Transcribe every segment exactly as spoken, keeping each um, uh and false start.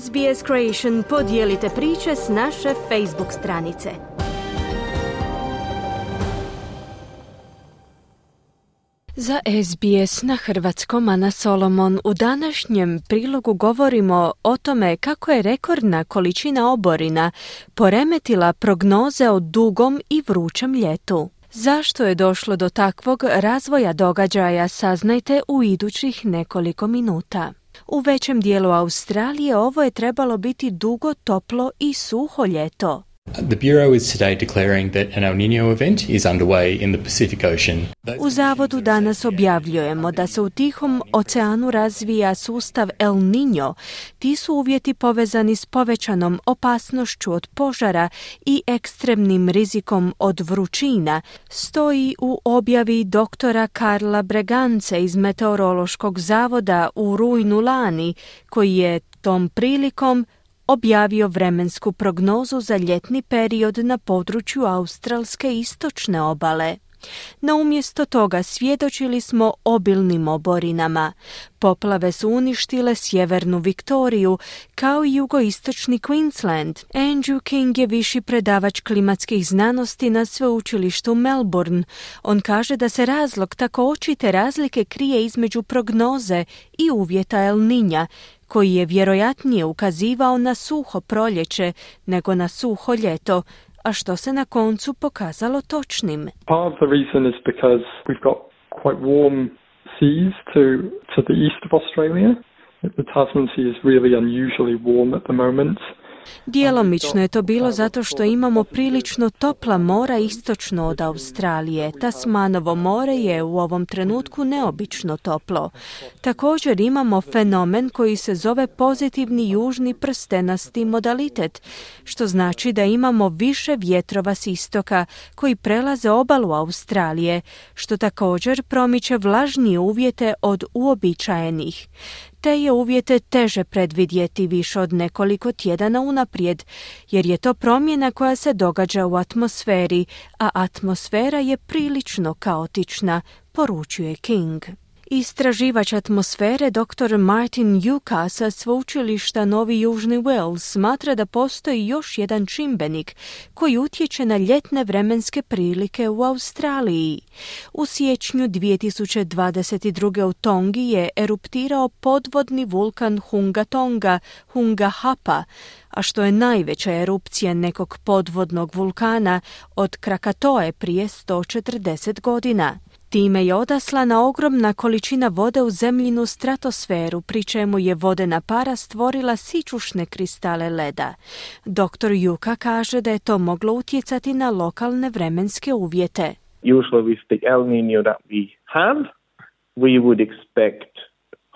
S B S Creation podijelite priče s naše Facebook stranice. Za S B S na hrvatskom Ana Solomon u današnjem prilogu govorimo o tome kako je rekordna količina oborina poremetila prognoze o dugom i vrućem ljetu. Zašto je došlo do takvog razvoja događaja saznajte u idućih nekoliko minuta. U većem dijelu Australije ovo je trebalo biti dugo, toplo i suho ljeto. The Bureau is today declaring that an El Niño event is underway in the Pacific Ocean. U zavodu danas objavljujemo da se u Tihom oceanu razvija sustav El Niño. Ti su uvjeti povezani s povećanom opasnošću od požara i ekstremnim rizikom od vrućina, stoji u objavi doktora Karla Bregance iz Meteorološkog zavoda u rujnu lani, koji je tom prilikom objavio vremensku prognozu za ljetni period na području australske istočne obale. No umjesto toga svjedočili smo obilnim oborinama. Poplave su uništile sjevernu Viktoriju kao i jugoistočni Queensland. Andrew King je viši predavač klimatskih znanosti na sveučilištu Melbourne. On kaže da se razlog tako očite razlike krije između prognoze i uvjeta El Niña, koji je vjerojatnije ukazivao na suho proljeće nego na suho ljeto, a što se na koncu pokazalo točnim. Part of the reason is because we've got quite warm seas to to the east of Australia. The Tasman Sea is really unusually warm at the moment. Djelomično je to bilo zato što imamo prilično topla mora istočno od Australije. Tasmanovo more je u ovom trenutku neobično toplo. Također imamo fenomen koji se zove pozitivni južni prstenasti modalitet, što znači da imamo više vjetrova s istoka koji prelaze obalu Australije, što također promiče vlažnije uvjete od uobičajenih. Te je uvjete teže predvidjeti više od nekoliko tjedana unaprijed, jer je to promjena koja se događa u atmosferi, a atmosfera je prilično kaotična, poručuje King. Istraživač atmosfere doktor Martin Jukas sa sveučilišta Novi Južni Wales smatra da postoji još jedan čimbenik koji utječe na ljetne vremenske prilike u Australiji. U siječnju dvije tisuće dvadeset druge u Tongi je eruptirao podvodni vulkan Hunga Tonga, Hunga Hapa, a što je najveća erupcija nekog podvodnog vulkana od Krakatoe prije sto četrdeset godina. Time je odaslana ogromna količina vode u zemljinu stratosferu, pri čemu je vodena para stvorila sićušne kristale leda. Doktor Juka kaže da je to moglo utjecati na lokalne vremenske uvjete. Usually with the El Niño that we have, we would expect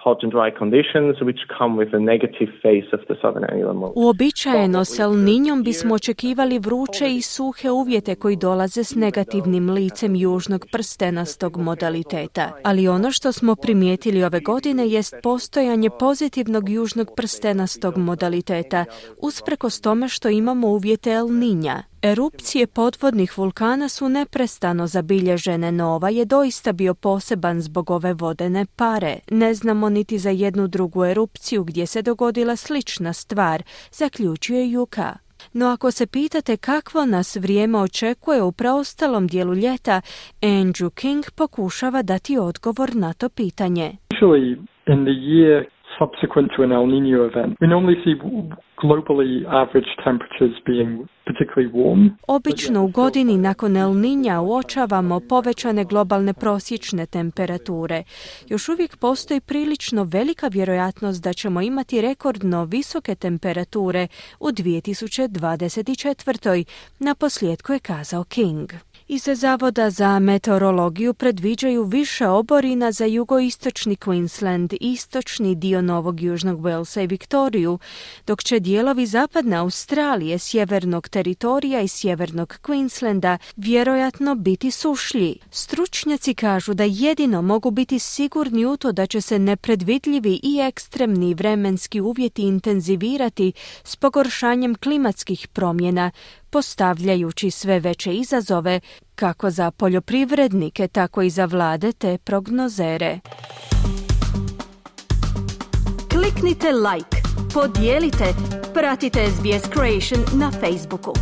hot and dry conditions which come with a negative phase of the southern annular month. Uobičajeno s El Niñom bismo očekivali vruće i suhe uvjete koji dolaze s negativnim licem južnog prstenastog modaliteta. Ali ono što smo primijetili ove godine jest postojanje pozitivnog južnog prstenastog modaliteta, usprkos tome što imamo uvjete El Niña. Erupcije podvodnih vulkana su neprestano zabilježene, no ova je doista bio poseban zbog ove vodene pare. Ne znamo niti za jednu drugu erupciju gdje se dogodila slična stvar, zaključuje Juka. No ako se pitate kakvo nas vrijeme očekuje u preostalom dijelu ljeta, Andrew King pokušava dati odgovor na to pitanje. Subsequent to an El Niño event, we normally see globally average temperatures being particularly warm. Obično u godini nakon El Niña uočavamo povećane globalne prosječne temperature. Još uvijek postoji prilično velika vjerojatnost da ćemo imati rekordno visoke temperature u dvije tisuće dvadeset četvrtoj. Naposljetku je kazao King. Iz Zavoda za meteorologiju predviđaju više oborina za jugoistočni Queensland, istočni dio Novog Južnog Walesa i Viktoriju, dok će dijelovi zapadne Australije, sjevernog teritorija i sjevernog Queenslanda vjerojatno biti sušlji. Stručnjaci kažu da jedino mogu biti sigurni u to da će se nepredvidljivi i ekstremni vremenski uvjeti intenzivirati s pogoršanjem klimatskih promjena, postavljajući sve veće izazove kako za poljoprivrednike, tako i za vlade te prognozere. Kliknite like, podijelite, pratite S B S Creation na Facebooku.